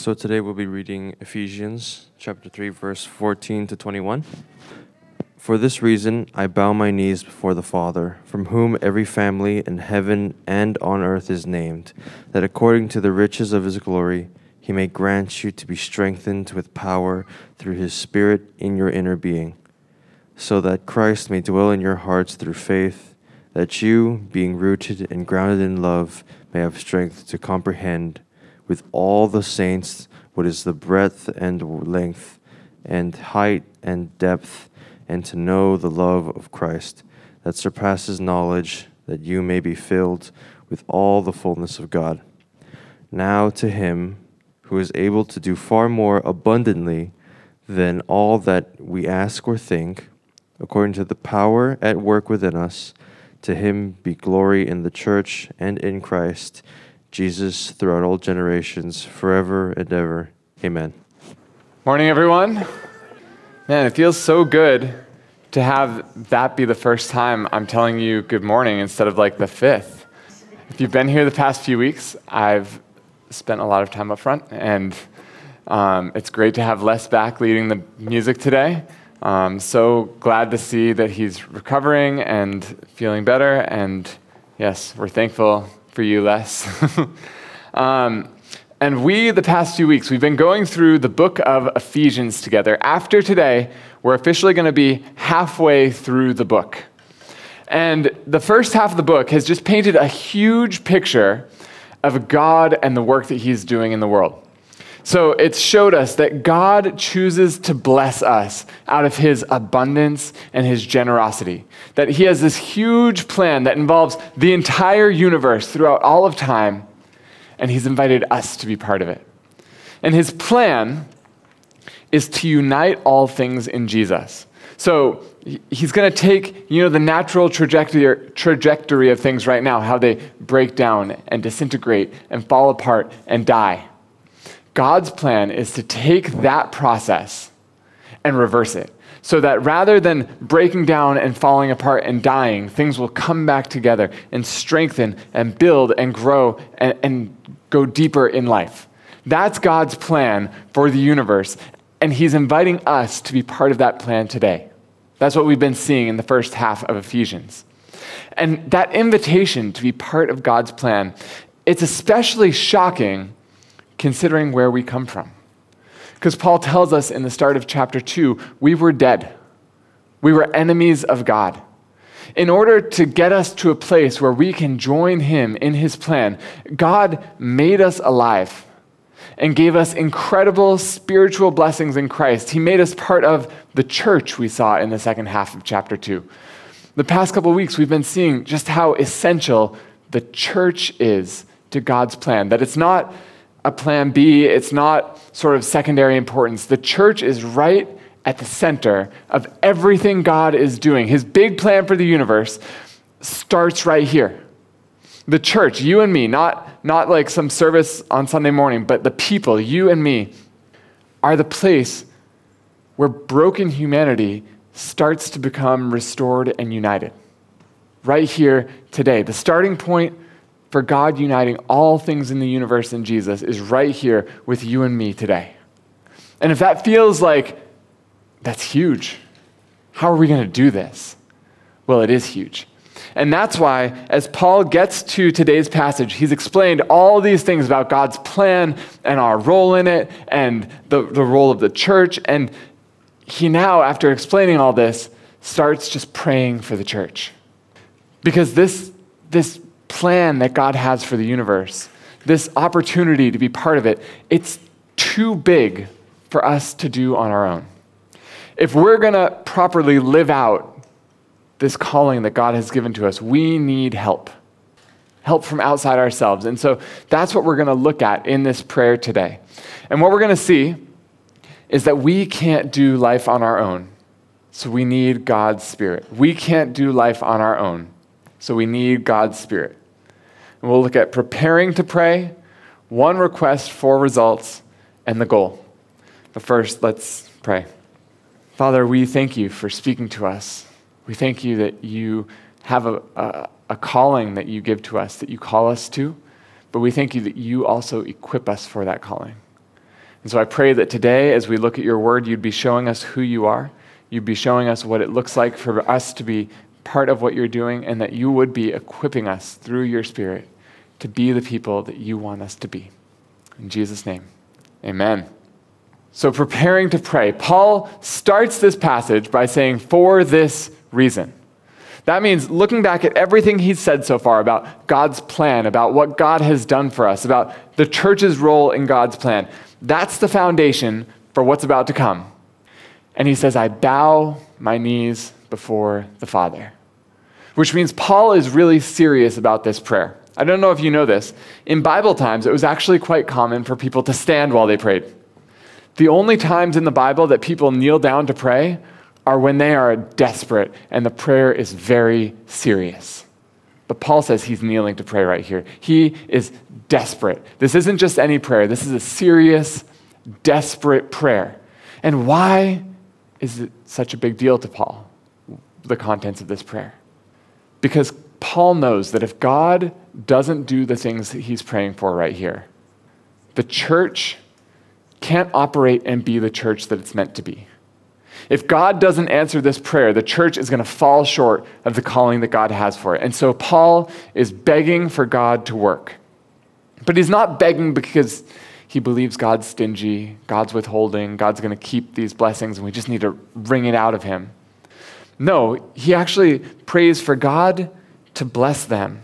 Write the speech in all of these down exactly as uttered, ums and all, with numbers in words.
So today we'll be reading Ephesians chapter three, verse fourteen to twenty-one. For this reason I bow my knees before the Father, from whom every family in heaven and on earth is named, that according to the riches of his glory he may grant you to be strengthened with power through his Spirit in your inner being, so that Christ may dwell in your hearts through faith, that you, being rooted and grounded in love, may have strength to comprehend with all the saints what is the breadth and length and height and depth, and to know the love of Christ that surpasses knowledge, that you may be filled with all the fullness of God. Now to him who is able to do far more abundantly than all that we ask or think, according to the power at work within us, to him be glory in the church and in Christ Jesus throughout all generations, forever and ever. Amen. Morning, everyone. Man, it feels so good to have that be the first time I'm telling you good morning instead of like the fifth. If you've been here the past few weeks, I've spent a lot of time up front, and um, it's great to have Les back leading the music today. Um, so glad to see that he's recovering and feeling better. And yes, we're thankful for you, Les. um, and we, the past few weeks, we've been going through the book of Ephesians together. After today, we're officially going to be halfway through the book. And the first half of the book has just painted a huge picture of God and the work that he's doing in the world. So it showed us that God chooses to bless us out of his abundance and his generosity, that he has this huge plan that involves the entire universe throughout all of time, and he's invited us to be part of it. And his plan is to unite all things in Jesus. So he's going to take, you know, the natural trajectory, trajectory of things right now, how they break down and disintegrate and fall apart and die. God's plan is to take that process and reverse it, so that rather than breaking down and falling apart and dying, things will come back together and strengthen and build and grow and, and go deeper in life. That's God's plan for the universe, and he's inviting us to be part of that plan today. That's what we've been seeing in the first half of Ephesians. And that invitation to be part of God's plan, it's especially shocking considering where we come from. Because Paul tells us in the start of chapter two, we were dead. We were enemies of God. In order to get us to a place where we can join him in his plan, God made us alive and gave us incredible spiritual blessings in Christ. He made us part of the church we saw in the second half of chapter two. The past couple of weeks, we've been seeing just how essential the church is to God's plan, that it's not a plan B, it's not sort of secondary importance. The church is right at the center of everything God is doing. His big plan for the universe starts right here. The church, you and me, not, not like some service on Sunday morning, but the people, you and me, are the place where broken humanity starts to become restored and united. Right here today, the starting point for God uniting all things in the universe in Jesus is right here with you and me today. And if that feels like that's huge, how are we going to do this? Well, it is huge. And that's why, as Paul gets to today's passage, he's explained all these things about God's plan and our role in it and the, the role of the church. And he now, after explaining all this, starts just praying for the church. Because this, this plan that God has for the universe, this opportunity to be part of it, it's too big for us to do on our own. If we're going to properly live out this calling that God has given to us, we need help, help from outside ourselves. And so that's what we're going to look at in this prayer today. And what we're going to see is that we can't do life on our own, so we need God's Spirit. We can't do life on our own, so we need God's Spirit. And we'll look at preparing to pray, one request, four results, and the goal. But first, let's pray. Father, we thank you for speaking to us. We thank you that you have a, a, a calling that you give to us, that you call us to, but we thank you that you also equip us for that calling. And so I pray that today, as we look at your word, you'd be showing us who you are. You'd be showing us what it looks like for us to be part of what you're doing, and that you would be equipping us through your Spirit to be the people that you want us to be. In Jesus' name, amen. So preparing to pray. Paul starts this passage by saying, for this reason. That means looking back at everything he's said so far about God's plan, about what God has done for us, about the church's role in God's plan. That's the foundation for what's about to come. And he says, I bow my knees before the Father, which means Paul is really serious about this prayer. I don't know if you know this. In Bible times, it was actually quite common for people to stand while they prayed. The only times in the Bible that people kneel down to pray are when they are desperate and the prayer is very serious. But Paul says he's kneeling to pray right here. He is desperate. This isn't just any prayer. This is a serious, desperate prayer. And why is it such a big deal to Paul, the contents of this prayer? Because Paul knows that if God doesn't do the things that he's praying for right here, the church can't operate and be the church that it's meant to be. If God doesn't answer this prayer, the church is going to fall short of the calling that God has for it. And so Paul is begging for God to work. But he's not begging because he believes God's stingy, God's withholding, God's going to keep these blessings, and we just need to wring it out of him. No, he actually prays for God to bless them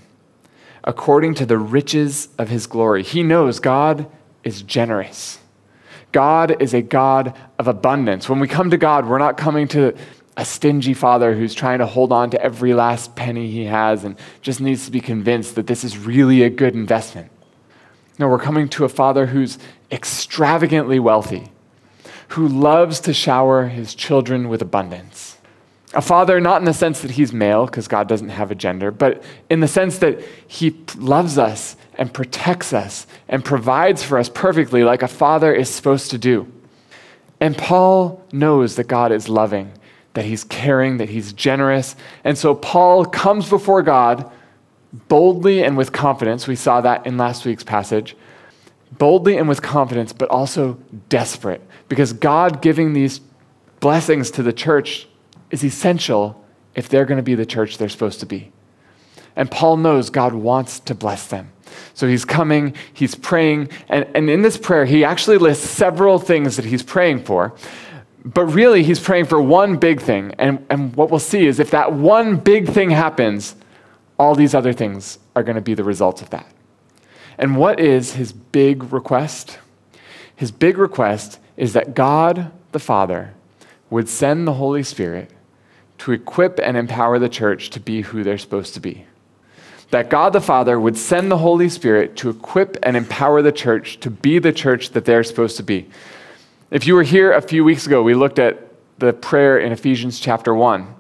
according to the riches of his glory. He knows God is generous. God is a God of abundance. When we come to God, we're not coming to a stingy father who's trying to hold on to every last penny he has and just needs to be convinced that this is really a good investment. No, we're coming to a father who's extravagantly wealthy, who loves to shower his children with abundance. A father not in the sense that he's male, because God doesn't have a gender, but in the sense that he loves us and protects us and provides for us perfectly like a father is supposed to do. And Paul knows that God is loving, that he's caring, that he's generous. And so Paul comes before God boldly and with confidence. We saw that in last week's passage. Boldly and with confidence, but also desperate, because God giving these blessings to the church is essential if they're going to be the church they're supposed to be. And Paul knows God wants to bless them. So he's coming, he's praying, and, and in this prayer, he actually lists several things that he's praying for, but really he's praying for one big thing. And, and what we'll see is if that one big thing happens, all these other things are going to be the results of that. And what is his big request? His big request is that God the Father would send the Holy Spirit to equip and empower the church to be who they're supposed to be. That God the Father would send the Holy Spirit to equip and empower the church to be the church that they're supposed to be. If you were here a few weeks ago, we looked at the prayer in Ephesians chapter one.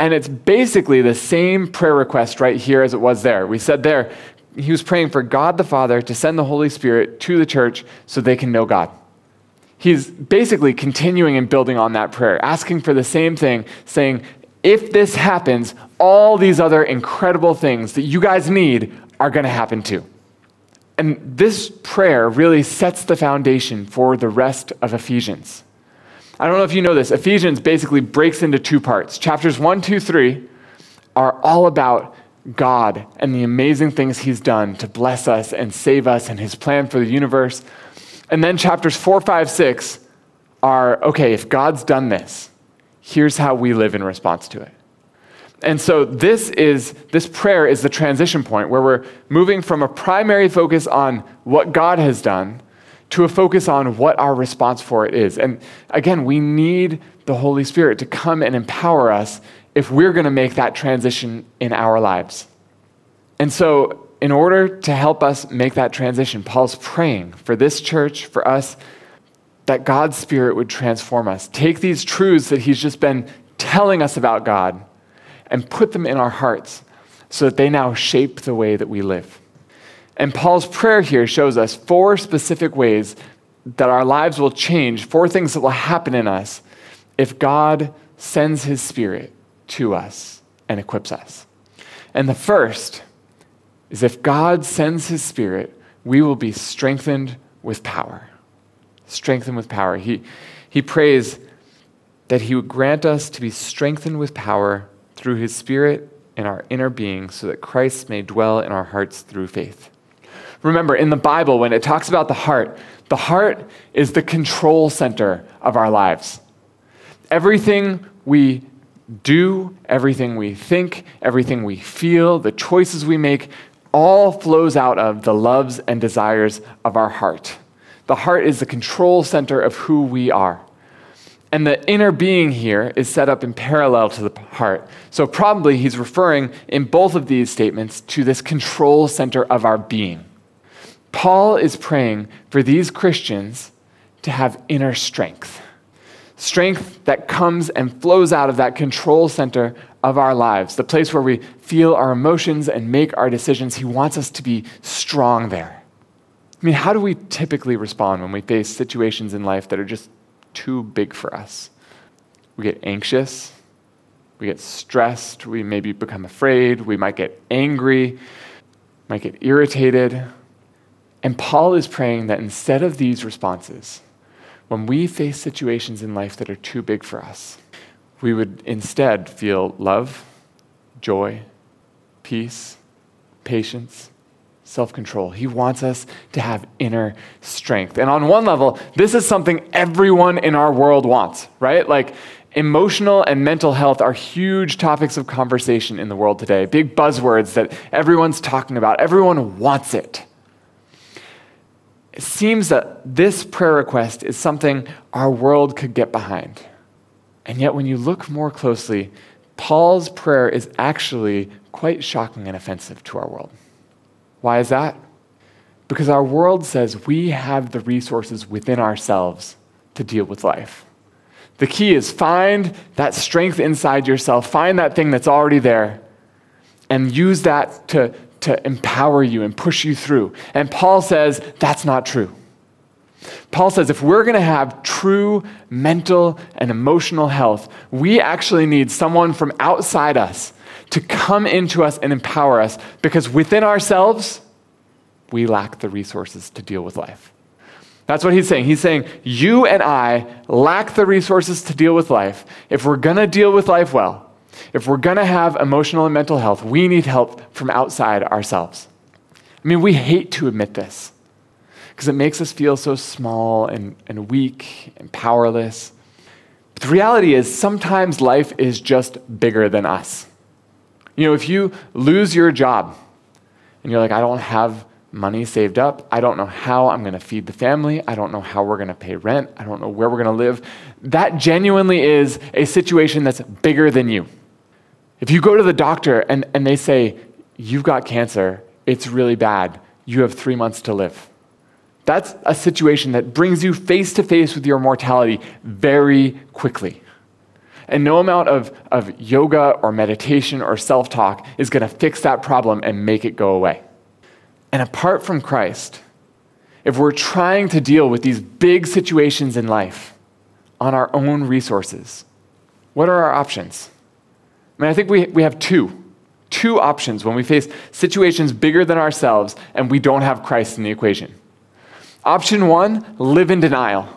And it's basically the same prayer request right here as it was there. We said there, he was praying for God the Father to send the Holy Spirit to the church so they can know God. He's basically continuing and building on that prayer, asking for the same thing, saying, if this happens, all these other incredible things that you guys need are going to happen too. And this prayer really sets the foundation for the rest of Ephesians. I don't know if you know this. Ephesians basically breaks into two parts. Chapters one, two, three are all about God and the amazing things he's done to bless us and save us and his plan for the universe. And then chapters four, five, six are, okay, if God's done this, here's how we live in response to it. And so this is this prayer is the transition point where we're moving from a primary focus on what God has done to a focus on what our response for it is. And again, we need the Holy Spirit to come and empower us if we're going to make that transition in our lives. And so in order to help us make that transition, Paul's praying for this church, for us, that God's Spirit would transform us. Take these truths that he's just been telling us about God and put them in our hearts so that they now shape the way that we live. And Paul's prayer here shows us four specific ways that our lives will change, four things that will happen in us if God sends his Spirit to us and equips us. And the first is if God sends his Spirit, we will be strengthened with power. Strengthened with power. He, he prays that he would grant us to be strengthened with power through his Spirit in our inner being so that Christ may dwell in our hearts through faith. Remember, in the Bible, when it talks about the heart, the heart is the control center of our lives. Everything we do, everything we think, everything we feel, the choices we make, all flows out of the loves and desires of our heart. The heart is the control center of who we are. And the inner being here is set up in parallel to the heart. So probably he's referring in both of these statements to this control center of our being. Paul is praying for these Christians to have inner strength. Strength that comes and flows out of that control center of our lives, the place where we feel our emotions and make our decisions. He wants us to be strong there. I mean, how do we typically respond when we face situations in life that are just too big for us? We get anxious, we get stressed, we maybe become afraid, we might get angry, might get irritated. And Paul is praying that instead of these responses, when we face situations in life that are too big for us, we would instead feel love, joy, peace, patience, self-control. He wants us to have inner strength. And on one level, this is something everyone in our world wants, right? Like emotional and mental health are huge topics of conversation in the world today, big buzzwords that everyone's talking about. Everyone wants it. It seems that this prayer request is something our world could get behind. And yet when you look more closely, Paul's prayer is actually quite shocking and offensive to our world. Why is that? Because our world says we have the resources within ourselves to deal with life. The key is find that strength inside yourself, find that thing that's already there, and use that to to empower you and push you through. And Paul says, that's not true. Paul says, if we're going to have true mental and emotional health, we actually need someone from outside us to come into us and empower us, because within ourselves, we lack the resources to deal with life. That's what he's saying. He's saying, you and I lack the resources to deal with life. If we're going to deal with life well, if we're going to have emotional and mental health, we need help from outside ourselves. I mean, we hate to admit this because it makes us feel so small and, and weak and powerless. But the reality is sometimes life is just bigger than us. You know, if you lose your job and you're like, I don't have money saved up, I don't know how I'm going to feed the family, I don't know how we're going to pay rent, I don't know where we're going to live, that genuinely is a situation that's bigger than you. If you go to the doctor and, and they say, you've got cancer, it's really bad, you have three months to live. That's a situation that brings you face to face with your mortality very quickly. And no amount of, of yoga or meditation or self-talk is going to fix that problem and make it go away. And apart from Christ, if we're trying to deal with these big situations in life on our own resources, what are our options? I mean, I think we, we have two. Two options when we face situations bigger than ourselves and we don't have Christ in the equation. Option one, live in denial.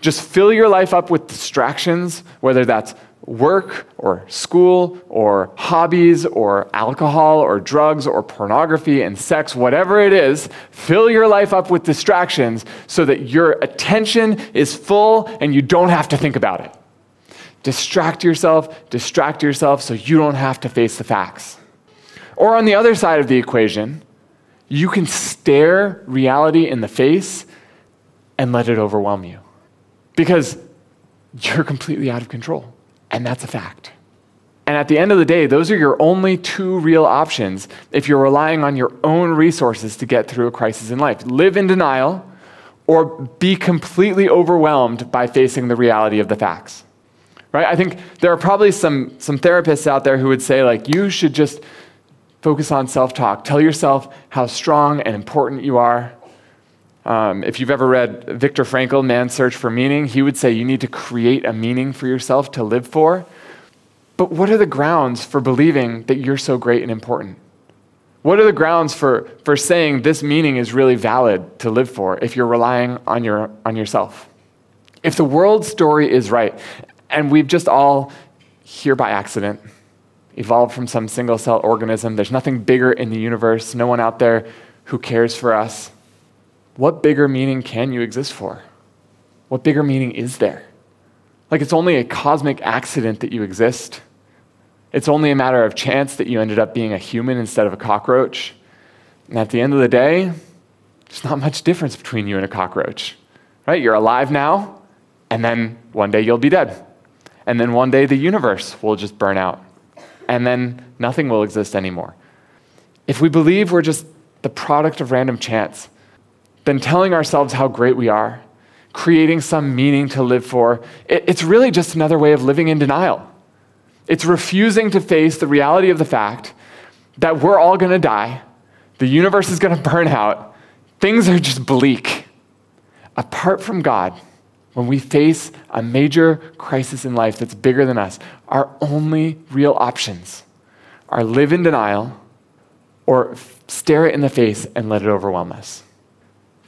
Just fill your life up with distractions, whether that's work or school or hobbies or alcohol or drugs or pornography and sex, whatever it is, fill your life up with distractions so that your attention is full and you don't have to think about it. Distract yourself, distract yourself so you don't have to face the facts. Or on the other side of the equation, you can stare reality in the face and let it overwhelm you because you're completely out of control. And that's a fact. And at the end of the day, those are your only two real options if you're relying on your own resources to get through a crisis in life. Live in denial or be completely overwhelmed by facing the reality of the facts. Right? I think there are probably some, some therapists out there who would say, like, you should just focus on self-talk. Tell yourself how strong and important you are. Um, if you've ever read Viktor Frankl, Man's Search for Meaning, he would say you need to create a meaning for yourself to live for. But what are the grounds for believing that you're so great and important? What are the grounds for, for saying this meaning is really valid to live for if you're relying on your on yourself? If the world's story is right, and we've just all, here by accident, evolved from some single cell organism, there's nothing bigger in the universe, no one out there who cares for us, what bigger meaning can you exist for? What bigger meaning is there? Like, it's only a cosmic accident that you exist. It's only a matter of chance that you ended up being a human instead of a cockroach. And at the end of the day, there's not much difference between you and a cockroach, right? You're alive now, and then one day you'll be dead. And then one day the universe will just burn out. And then nothing will exist anymore. If we believe we're just the product of random chance, then telling ourselves how great we are, creating some meaning to live for, it, it's really just another way of living in denial. It's refusing to face the reality of the fact that we're all gonna die, the universe is gonna burn out, things are just bleak. Apart from God, when we face a major crisis in life that's bigger than us, our only real options are live in denial or stare it in the face and let it overwhelm us.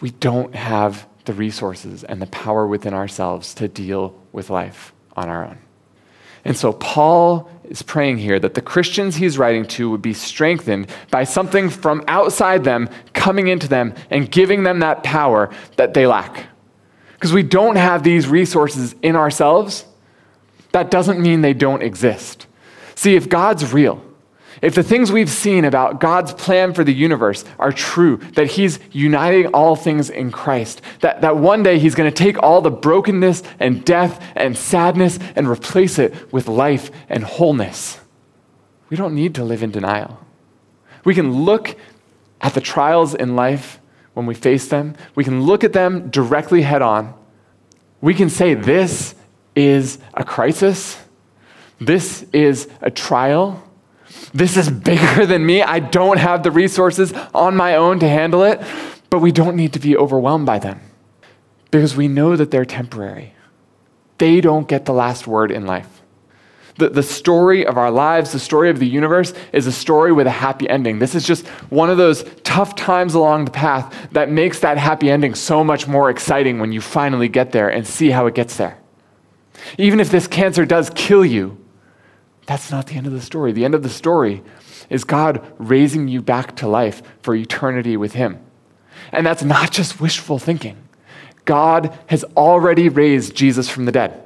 We don't have the resources and the power within ourselves to deal with life on our own. And so Paul is praying here that the Christians he's writing to would be strengthened by something from outside them coming into them and giving them that power that they lack. Because we don't have these resources in ourselves, that doesn't mean they don't exist. See, if God's real, if the things we've seen about God's plan for the universe are true, that he's uniting all things in Christ, that, that one day he's going to take all the brokenness and death and sadness and replace it with life and wholeness, we don't need to live in denial. We can look at the trials in life when we face them. We can look at them directly head on. We can say, this is a crisis. This is a trial. This is bigger than me. I don't have the resources on my own to handle it, but we don't need to be overwhelmed by them because we know that they're temporary. They don't get the last word in life. The, the story of our lives, the story of the universe is a story with a happy ending. This is just one of those tough times along the path that makes that happy ending so much more exciting when you finally get there and see how it gets there. Even if this cancer does kill you, that's not the end of the story. The end of the story is God raising you back to life for eternity with him. And that's not just wishful thinking. God has already raised Jesus from the dead.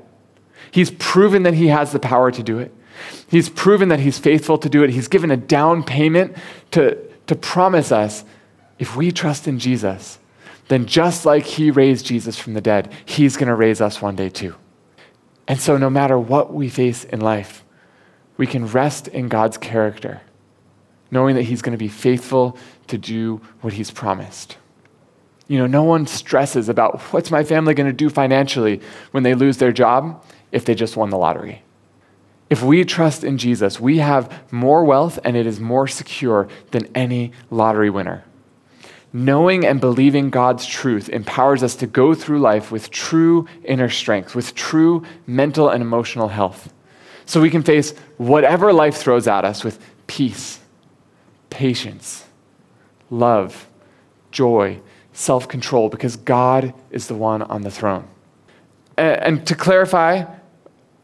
He's proven that he has the power to do it. He's proven that he's faithful to do it. He's given a down payment to, to promise us, if we trust in Jesus, then just like he raised Jesus from the dead, he's going to raise us one day too. And so no matter what we face in life, we can rest in God's character, knowing that he's going to be faithful to do what he's promised. You know, no one stresses about what's my family going to do financially when they lose their job if they just won the lottery. If we trust in Jesus, we have more wealth and it is more secure than any lottery winner. Knowing and believing God's truth empowers us to go through life with true inner strength, with true mental and emotional health. So we can face whatever life throws at us with peace, patience, love, joy, self-control, because God is the one on the throne. And, and to clarify,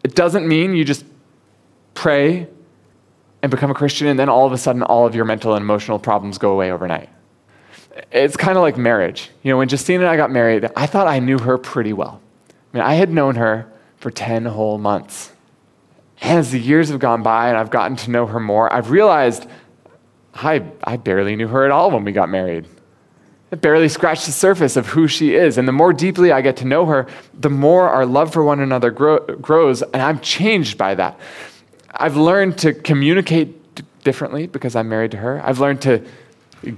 it doesn't mean you just pray and become a Christian and then all of a sudden all of your mental and emotional problems go away overnight. It's kind of like marriage. You know, when Justine and I got married, I thought I knew her pretty well. I mean, I had known her for ten whole months. As the years have gone by and I've gotten to know her more, I've realized I, I barely knew her at all when we got married. I barely scratched the surface of who she is. And the more deeply I get to know her, the more our love for one another grow, grows, and I'm changed by that. I've learned to communicate d- differently because I'm married to her. I've learned to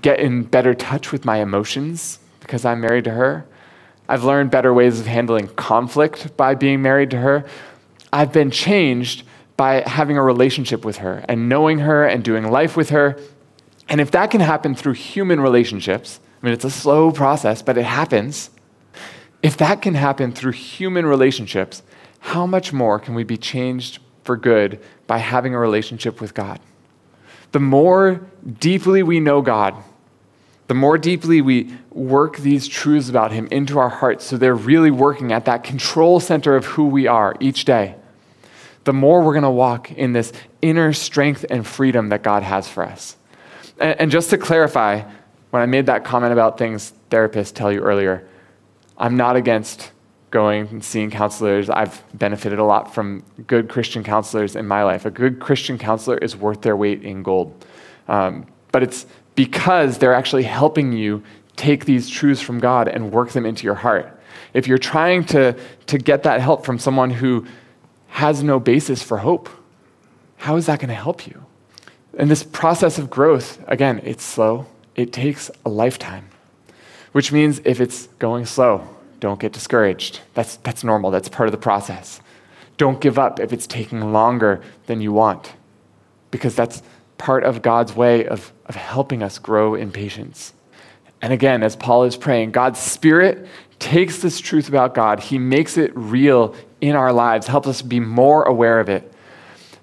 get in better touch with my emotions because I'm married to her. I've learned better ways of handling conflict by being married to her. I've been changed by having a relationship with her and knowing her and doing life with her. And if that can happen through human relationships, I mean, it's a slow process, but it happens. If that can happen through human relationships, how much more can we be changed for good by having a relationship with God? The more deeply we know God, the more deeply we work these truths about him into our hearts so they're really working at that control center of who we are each day, the more we're going to walk in this inner strength and freedom that God has for us. And, and just to clarify, when I made that comment about things therapists tell you earlier, I'm not against going and seeing counselors. I've benefited a lot from good Christian counselors in my life. A good Christian counselor is worth their weight in gold. Um, but it's because they're actually helping you take these truths from God and work them into your heart. If you're trying to, to get that help from someone who has no basis for hope, how is that going to help you? And this process of growth, again, it's slow. It takes a lifetime, which means if it's going slow, don't get discouraged. That's that's normal. That's part of the process. Don't give up if it's taking longer than you want, because that's part of God's way of, of helping us grow in patience. And again, as Paul is praying, God's Spirit takes this truth about God. He makes it real in our lives, helps us be more aware of it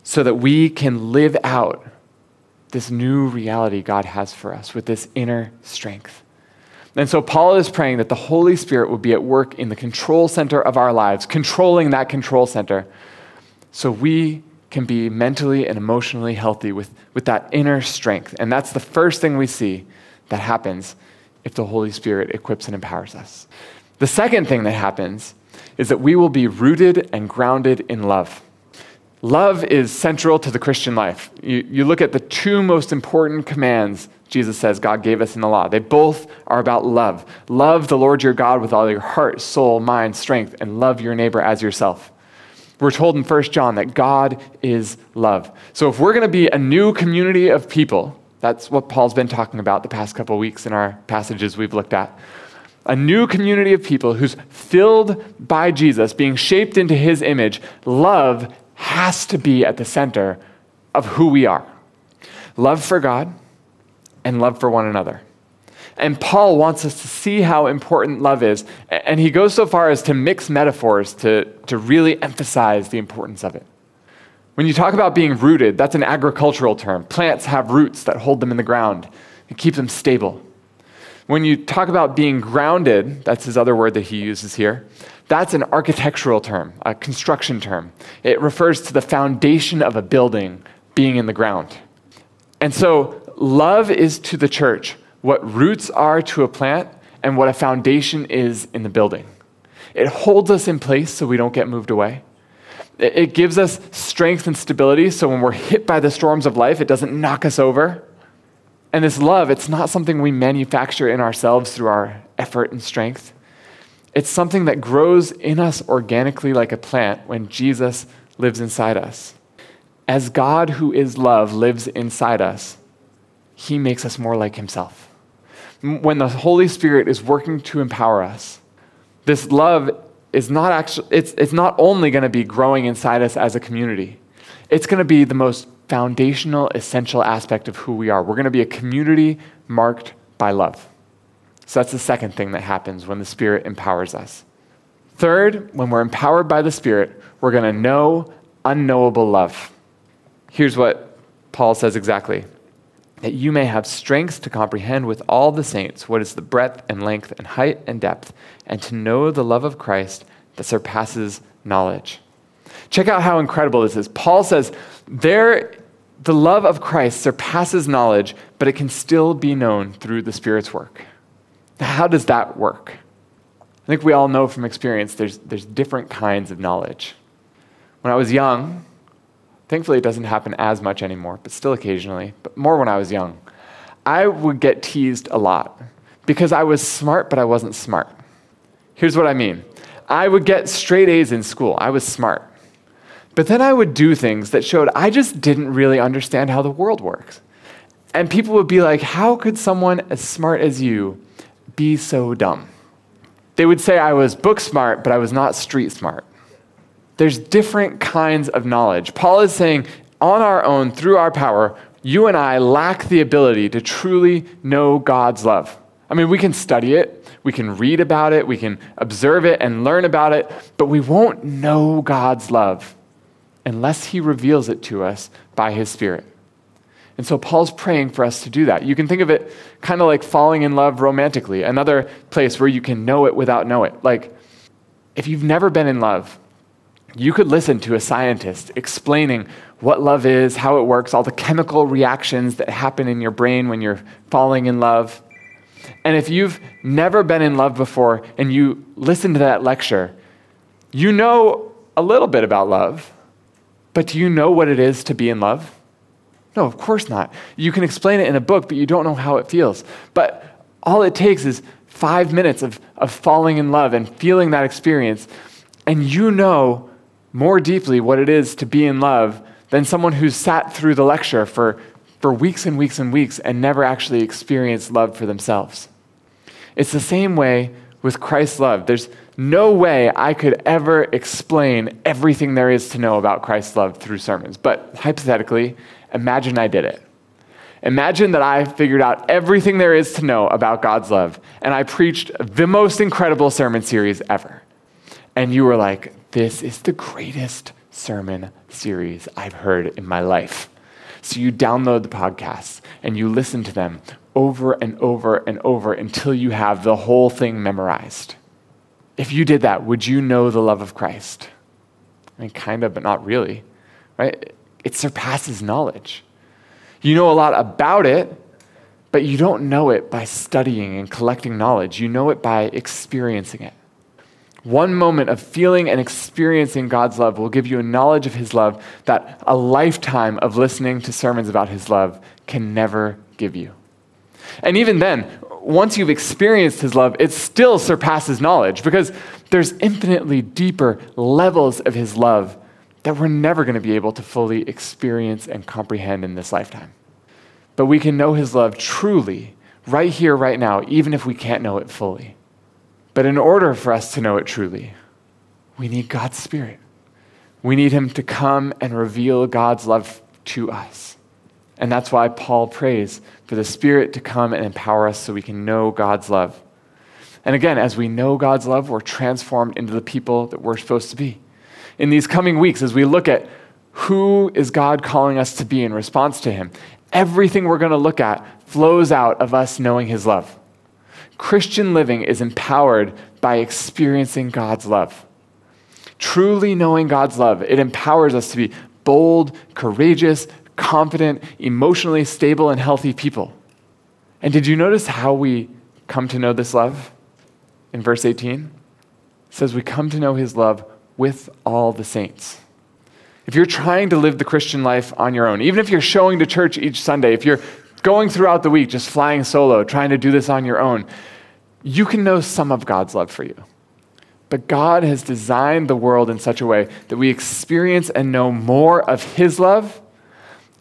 so that we can live out this new reality God has for us with this inner strength. And so Paul is praying that the Holy Spirit will be at work in the control center of our lives, controlling that control center, so we can be mentally and emotionally healthy with, with that inner strength. And that's the first thing we see that happens if the Holy Spirit equips and empowers us. The second thing that happens is that we will be rooted and grounded in love. Love is central to the Christian life. You, you look at the two most important commands Jesus says God gave us in the law. They both are about love. Love the Lord your God with all your heart, soul, mind, strength, and love your neighbor as yourself. We're told in First John that God is love. So if we're going to be a new community of people, that's what Paul's been talking about the past couple weeks in our passages we've looked at. A new community of people who's filled by Jesus, being shaped into his image, love has to be at the center of who we are. Love for God and love for one another. And Paul wants us to see how important love is, and he goes so far as to mix metaphors to, to really emphasize the importance of it. When you talk about being rooted, that's an agricultural term. Plants have roots that hold them in the ground and keep them stable. When you talk about being grounded, that's his other word that he uses here, that's an architectural term, a construction term. It refers to the foundation of a building being in the ground. And so love is to the church what roots are to a plant and what a foundation is in the building. It holds us in place so we don't get moved away. It gives us strength and stability so when we're hit by the storms of life, it doesn't knock us over. And this love, it's not something we manufacture in ourselves through our effort and strength. It's something that grows in us organically like a plant when Jesus lives inside us. As God, who is love, lives inside us, he makes us more like himself. When the Holy Spirit is working to empower us, this love is not actually, it's, it's not only going to be growing inside us as a community, it's going to be the most foundational, essential aspect of who we are. We're going to be a community marked by love. So that's the second thing that happens when the Spirit empowers us. Third, when we're empowered by the Spirit, we're going to know unknowable love. Here's what Paul says exactly: that you may have strength to comprehend with all the saints what is the breadth and length and height and depth, and to know the love of Christ that surpasses knowledge. Check out how incredible this is. Paul says, there, the love of Christ surpasses knowledge, but it can still be known through the Spirit's work. Now, how does that work? I think we all know from experience there's, there's different kinds of knowledge. When I was young, thankfully it doesn't happen as much anymore, but still occasionally, but more when I was young, I would get teased a lot because I was smart, but I wasn't smart. Here's what I mean. I would get straight A's in school. I was smart. But then I would do things that showed I just didn't really understand how the world works. And people would be like, how could someone as smart as you be so dumb? They would say I was book smart, but I was not street smart. There's different kinds of knowledge. Paul is saying, on our own, through our power, you and I lack the ability to truly know God's love. I mean, we can study it, we can read about it, we can observe it and learn about it, but we won't know God's love unless he reveals it to us by his Spirit. And so Paul's praying for us to do that. You can think of it kind of like falling in love romantically, another place where you can know it without know it. Like, if you've never been in love, you could listen to a scientist explaining what love is, how it works, all the chemical reactions that happen in your brain when you're falling in love. And if you've never been in love before and you listen to that lecture, you know a little bit about love, but do you know what it is to be in love? No, of course not. You can explain it in a book, but you don't know how it feels. But all it takes is five minutes of, of falling in love and feeling that experience, and you know more deeply what it is to be in love than someone who's sat through the lecture for, for weeks and weeks and weeks and never actually experienced love for themselves. It's the same way with Christ's love. There's no way I could ever explain everything there is to know about Christ's love through sermons, but hypothetically, imagine I did it. Imagine that I figured out everything there is to know about God's love, and I preached the most incredible sermon series ever. And you were like, this is the greatest sermon series I've heard in my life. So you download the podcasts and you listen to them over and over and over until you have the whole thing memorized. If you did that, would you know the love of Christ? I mean, kind of, but not really, right? It surpasses knowledge. You know a lot about it, but you don't know it by studying and collecting knowledge. You know it by experiencing it. One moment of feeling and experiencing God's love will give you a knowledge of his love that a lifetime of listening to sermons about his love can never give you. And even then, once you've experienced his love, it still surpasses knowledge because there's infinitely deeper levels of his love that we're never going to be able to fully experience and comprehend in this lifetime. But we can know his love truly right here, right now, even if we can't know it fully. But in order for us to know it truly, we need God's Spirit. We need him to come and reveal God's love to us. And that's why Paul prays for the Spirit to come and empower us so we can know God's love. And again, as we know God's love, we're transformed into the people that we're supposed to be. In these coming weeks, as we look at who is God calling us to be in response to him, everything we're going to look at flows out of us knowing his love. Christian living is empowered by experiencing God's love. Truly knowing God's love, it empowers us to be bold, courageous, confident, emotionally stable, and healthy people. And did you notice how we come to know this love? In verse eighteen, it says we come to know his love with all the saints. If you're trying to live the Christian life on your own, even if you're showing to church each Sunday, if you're going throughout the week just flying solo, trying to do this on your own, you can know some of God's love for you. But God has designed the world in such a way that we experience and know more of his love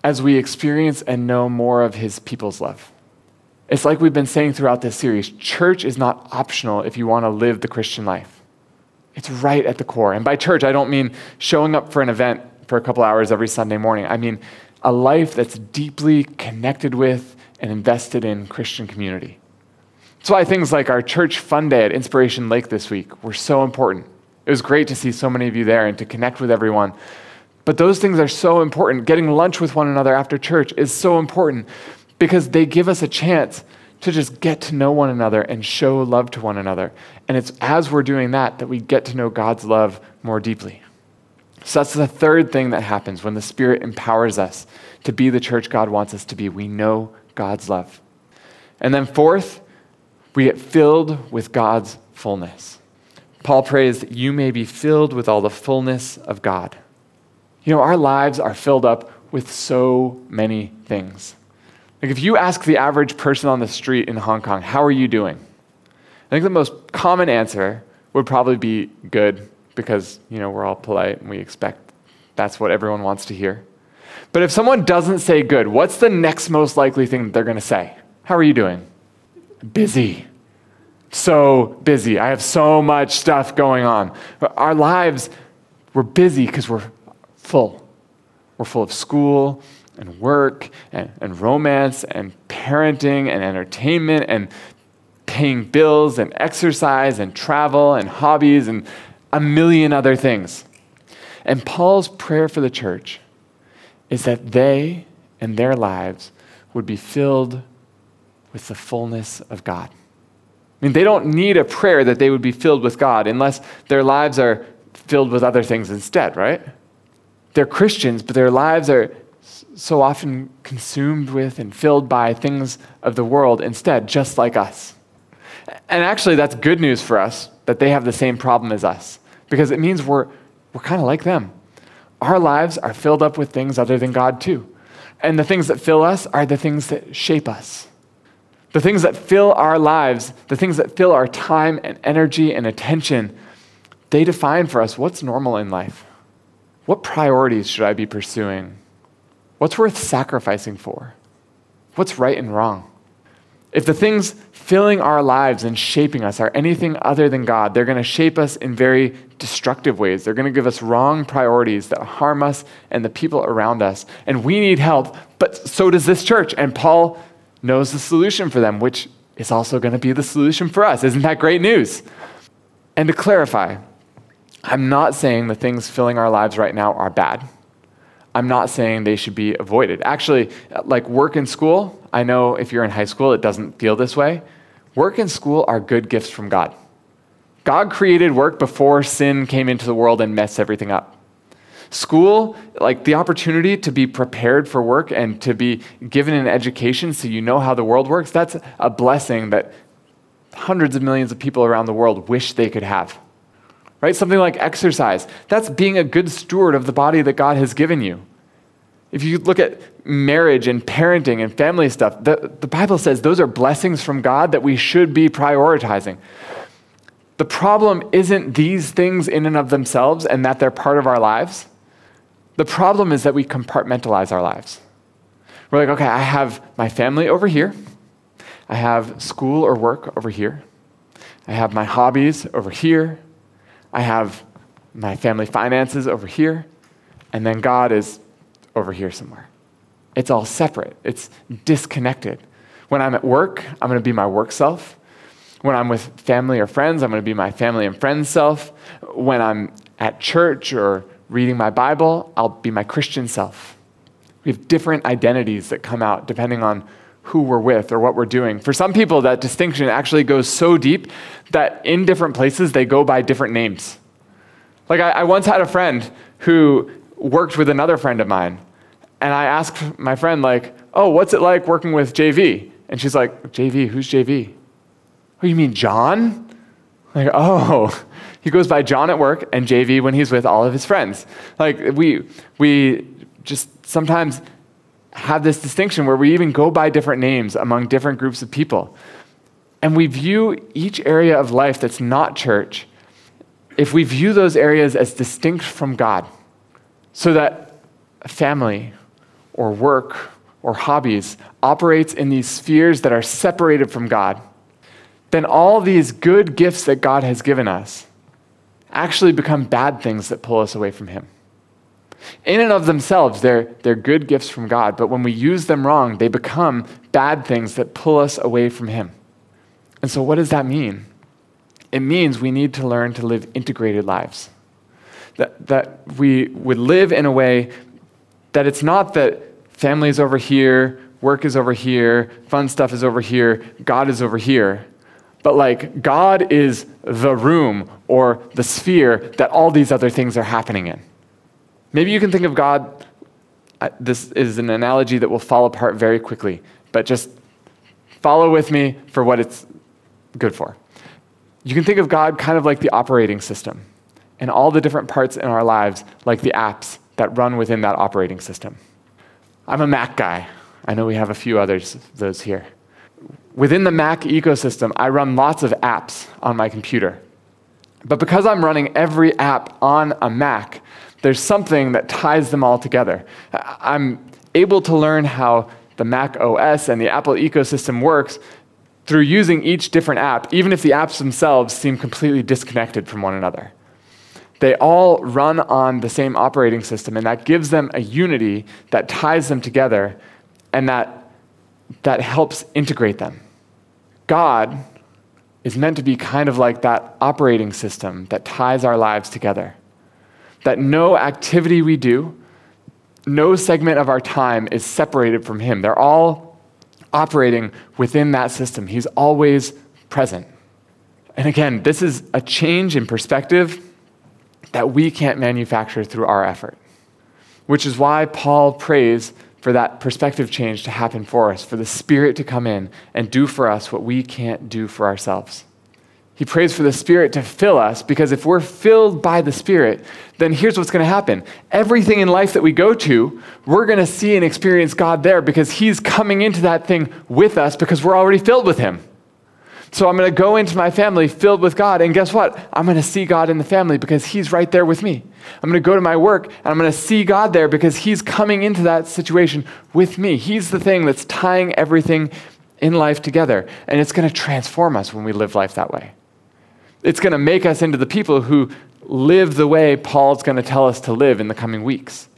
as we experience and know more of his people's love. It's like we've been saying throughout this series, church is not optional if you want to live the Christian life. It's right at the core. And by church, I don't mean showing up for an event for a couple hours every Sunday morning. I mean a life that's deeply connected with and invested in Christian community. That's why things like our church fun day at Inspiration Lake this week were so important. It was great to see so many of you there and to connect with everyone. But those things are so important. Getting lunch with one another after church is so important because they give us a chance to just get to know one another and show love to one another. And it's as we're doing that that we get to know God's love more deeply. So that's the third thing that happens when the Spirit empowers us to be the church God wants us to be. We know God's love. And then fourth, we get filled with God's fullness. Paul prays that you may be filled with all the fullness of God. You know, our lives are filled up with so many things. Like if you ask the average person on the street in Hong Kong, how are you doing? I think the most common answer would probably be good because, you know, we're all polite and we expect that's what everyone wants to hear. But if someone doesn't say good, what's the next most likely thing that they're going to say? How are you doing? Busy. So busy. I have so much stuff going on. Our lives, we're busy because we're full. We're full of school and work, and, and romance, and parenting, and entertainment, and paying bills, and exercise, and travel, and hobbies, and a million other things. And Paul's prayer for the church is that they and their lives would be filled with the fullness of God. I mean, they don't need a prayer that they would be filled with God unless their lives are filled with other things instead, right? They're Christians, but their lives are so often consumed with and filled by things of the world instead, just like us. And actually, that's good news for us that they have the same problem as us, because it means we're we're kind of like them. Our lives are filled up with things other than God too. And the things that fill us are the things that shape us. The things that fill our lives, the things that fill our time and energy and attention, they define for us what's normal in life. What priorities should I be pursuing? What's worth sacrificing for? What's right and wrong? If the things filling our lives and shaping us are anything other than God, they're going to shape us in very destructive ways. They're going to give us wrong priorities that harm us and the people around us. And we need help, but so does this church. And Paul knows the solution for them, which is also going to be the solution for us. Isn't that great news? And to clarify, I'm not saying the things filling our lives right now are bad. I'm not saying they should be avoided. Actually, like work and school, I know if you're in high school, it doesn't feel this way. Work and school are good gifts from God. God created work before sin came into the world and messed everything up. School, like the opportunity to be prepared for work and to be given an education so you know how the world works, that's a blessing that hundreds of millions of people around the world wish they could have. Right? Something like exercise. That's being a good steward of the body that God has given you. If you look at marriage and parenting and family stuff, the, the Bible says those are blessings from God that we should be prioritizing. The problem isn't these things in and of themselves and that they're part of our lives. The problem is that we compartmentalize our lives. We're like, okay, I have my family over here. I have school or work over here. I have my hobbies over here. I have my family finances over here, and then God is over here somewhere. It's all separate. It's disconnected. When I'm at work, I'm going to be my work self. When I'm with family or friends, I'm going to be my family and friends self. When I'm at church or reading my Bible, I'll be my Christian self. We have different identities that come out depending on who we're with or what we're doing. For some people, that distinction actually goes so deep that in different places, they go by different names. Like I, I once had a friend who worked with another friend of mine. And I asked my friend like, oh, what's it like working with J V? And she's like, J V, who's J V? Oh, you mean John? Like, oh, he goes by John at work and J V when he's with all of his friends. Like we, we just sometimes have this distinction where we even go by different names among different groups of people. And we view each area of life that's not church, if we view those areas as distinct from God, so that family or work or hobbies operates in these spheres that are separated from God, then all these good gifts that God has given us actually become bad things that pull us away from Him. In and of themselves, they're, they're good gifts from God, but when we use them wrong, they become bad things that pull us away from Him. And so what does that mean? It means we need to learn to live integrated lives. That, that we would live in a way that it's not that family is over here, work is over here, fun stuff is over here, God is over here, but like God is the room or the sphere that all these other things are happening in. Maybe you can think of God, uh, this is an analogy that will fall apart very quickly, but just follow with me for what it's good for. You can think of God kind of like the operating system and all the different parts in our lives like the apps that run within that operating system. I'm a Mac guy. I know we have a few others of those here. Within the Mac ecosystem, I run lots of apps on my computer. But because I'm running every app on a Mac, there's something that ties them all together. I'm able to learn how the Mac O S and the Apple ecosystem works through using each different app, even if the apps themselves seem completely disconnected from one another. They all run on the same operating system, and that gives them a unity that ties them together and that, that helps integrate them. God is meant to be kind of like that operating system that ties our lives together. That no activity we do, no segment of our time is separated from him. They're all operating within that system. He's always present. And again, this is a change in perspective that we can't manufacture through our effort, which is why Paul prays for that perspective change to happen for us, for the Spirit to come in and do for us what we can't do for ourselves. He prays for the Spirit to fill us, because if we're filled by the Spirit, then here's what's going to happen. Everything in life that we go to, we're going to see and experience God there, because he's coming into that thing with us, because we're already filled with him. So I'm going to go into my family filled with God, and guess what? I'm going to see God in the family because he's right there with me. I'm going to go to my work, and I'm going to see God there because he's coming into that situation with me. He's the thing that's tying everything in life together, and it's going to transform us when we live life that way. It's going to make us into the people who live the way Paul's going to tell us to live in the coming weeks.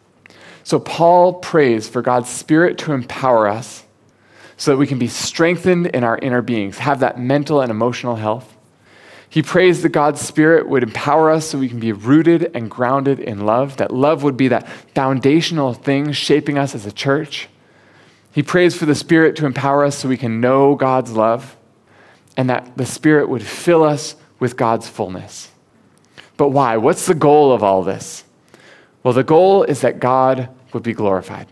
So Paul prays for God's Spirit to empower us, so that we can be strengthened in our inner beings, have that mental and emotional health. He prays that God's Spirit would empower us so we can be rooted and grounded in love, that love would be that foundational thing shaping us as a church. He prays for the Spirit to empower us so we can know God's love, and that the Spirit would fill us with God's fullness. But why? What's the goal of all this? Well, the goal is that God would be glorified,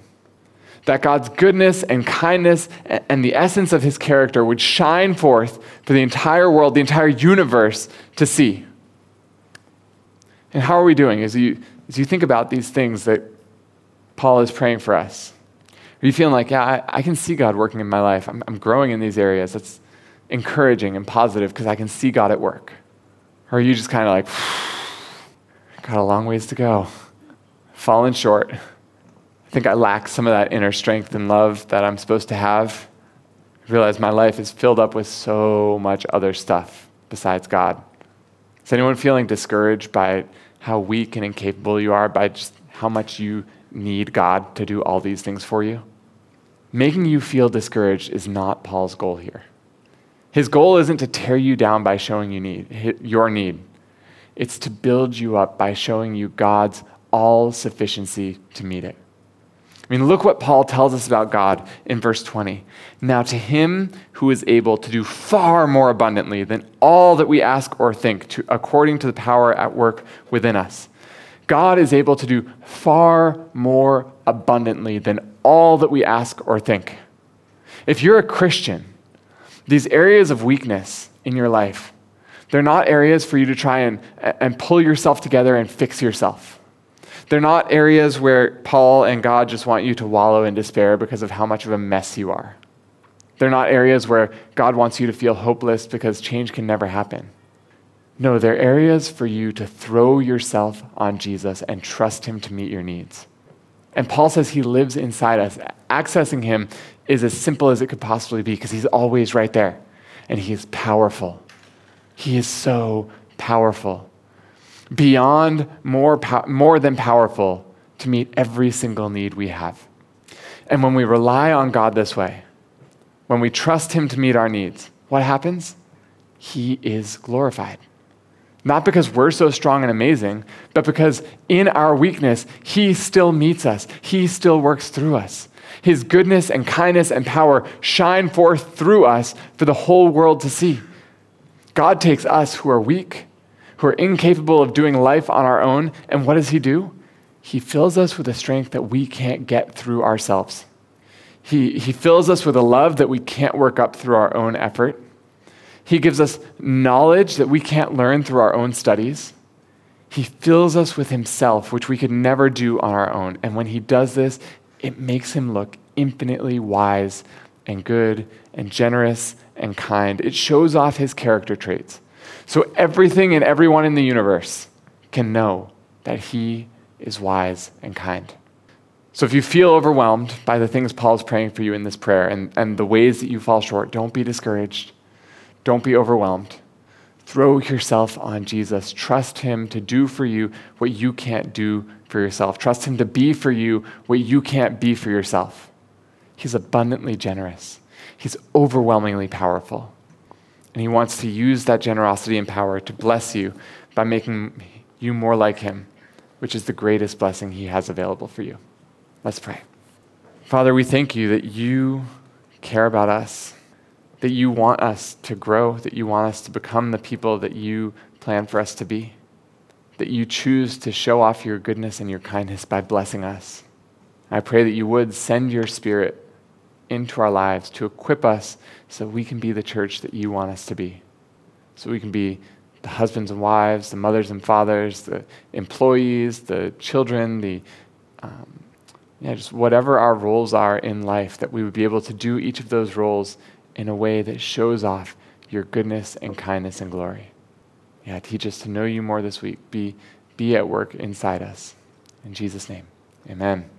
that God's goodness and kindness and the essence of his character would shine forth for the entire world, the entire universe to see. And how are we doing? As you, as you think about these things that Paul is praying for us, are you feeling like, yeah, I, I can see God working in my life. I'm, I'm growing in these areas. That's encouraging and positive because I can see God at work. Or are you just kind of like, got a long ways to go, falling short. I think I lack some of that inner strength and love that I'm supposed to have. I realize my life is filled up with so much other stuff besides God. Is anyone feeling discouraged by how weak and incapable you are, by just how much you need God to do all these things for you? Making you feel discouraged is not Paul's goal here. His goal isn't to tear you down by showing you need, your need. It's to build you up by showing you God's all sufficiency to meet it. I mean, look what Paul tells us about God in verse twenty. Now to him who is able to do far more abundantly than all that we ask or think, to, according to the power at work within us. God is able to do far more abundantly than all that we ask or think. If you're a Christian, these areas of weakness in your life, they're not areas for you to try and, and pull yourself together and fix yourself. They're not areas where Paul and God just want you to wallow in despair because of how much of a mess you are. They're not areas where God wants you to feel hopeless because change can never happen. No, they're areas for you to throw yourself on Jesus and trust him to meet your needs. And Paul says he lives inside us. Accessing him is as simple as it could possibly be because he's always right there. And he is powerful. He is so powerful. Beyond more po- more than powerful to meet every single need we have. And when we rely on God this way, when we trust him to meet our needs, what happens? He is glorified. Not because we're so strong and amazing, but because in our weakness, he still meets us. He still works through us. His goodness and kindness and power shine forth through us for the whole world to see. God takes us who are weak, who are incapable of doing life on our own. And what does he do? He fills us with a strength that we can't get through ourselves. He, he fills us with a love that we can't work up through our own effort. He gives us knowledge that we can't learn through our own studies. He fills us with himself, which we could never do on our own. And when he does this, it makes him look infinitely wise and good and generous and kind. It shows off his character traits. So everything and everyone in the universe can know that he is wise and kind. So if you feel overwhelmed by the things Paul's praying for you in this prayer and, and the ways that you fall short, don't be discouraged. Don't be overwhelmed. Throw yourself on Jesus. Trust him to do for you what you can't do for yourself. Trust him to be for you what you can't be for yourself. He's abundantly generous. He's overwhelmingly powerful. And he wants to use that generosity and power to bless you by making you more like him, which is the greatest blessing he has available for you. Let's pray. Father, we thank you that you care about us, that you want us to grow, that you want us to become the people that you plan for us to be, that you choose to show off your goodness and your kindness by blessing us. I pray that you would send your Spirit into our lives to equip us so we can be the church that you want us to be, so we can be the husbands and wives, the mothers and fathers, the employees, the children, the um, yeah, just whatever our roles are in life, that we would be able to do each of those roles in a way that shows off your goodness and kindness and glory. Yeah, teach us to know you more this week. Be, be at work inside us. In Jesus' name, amen.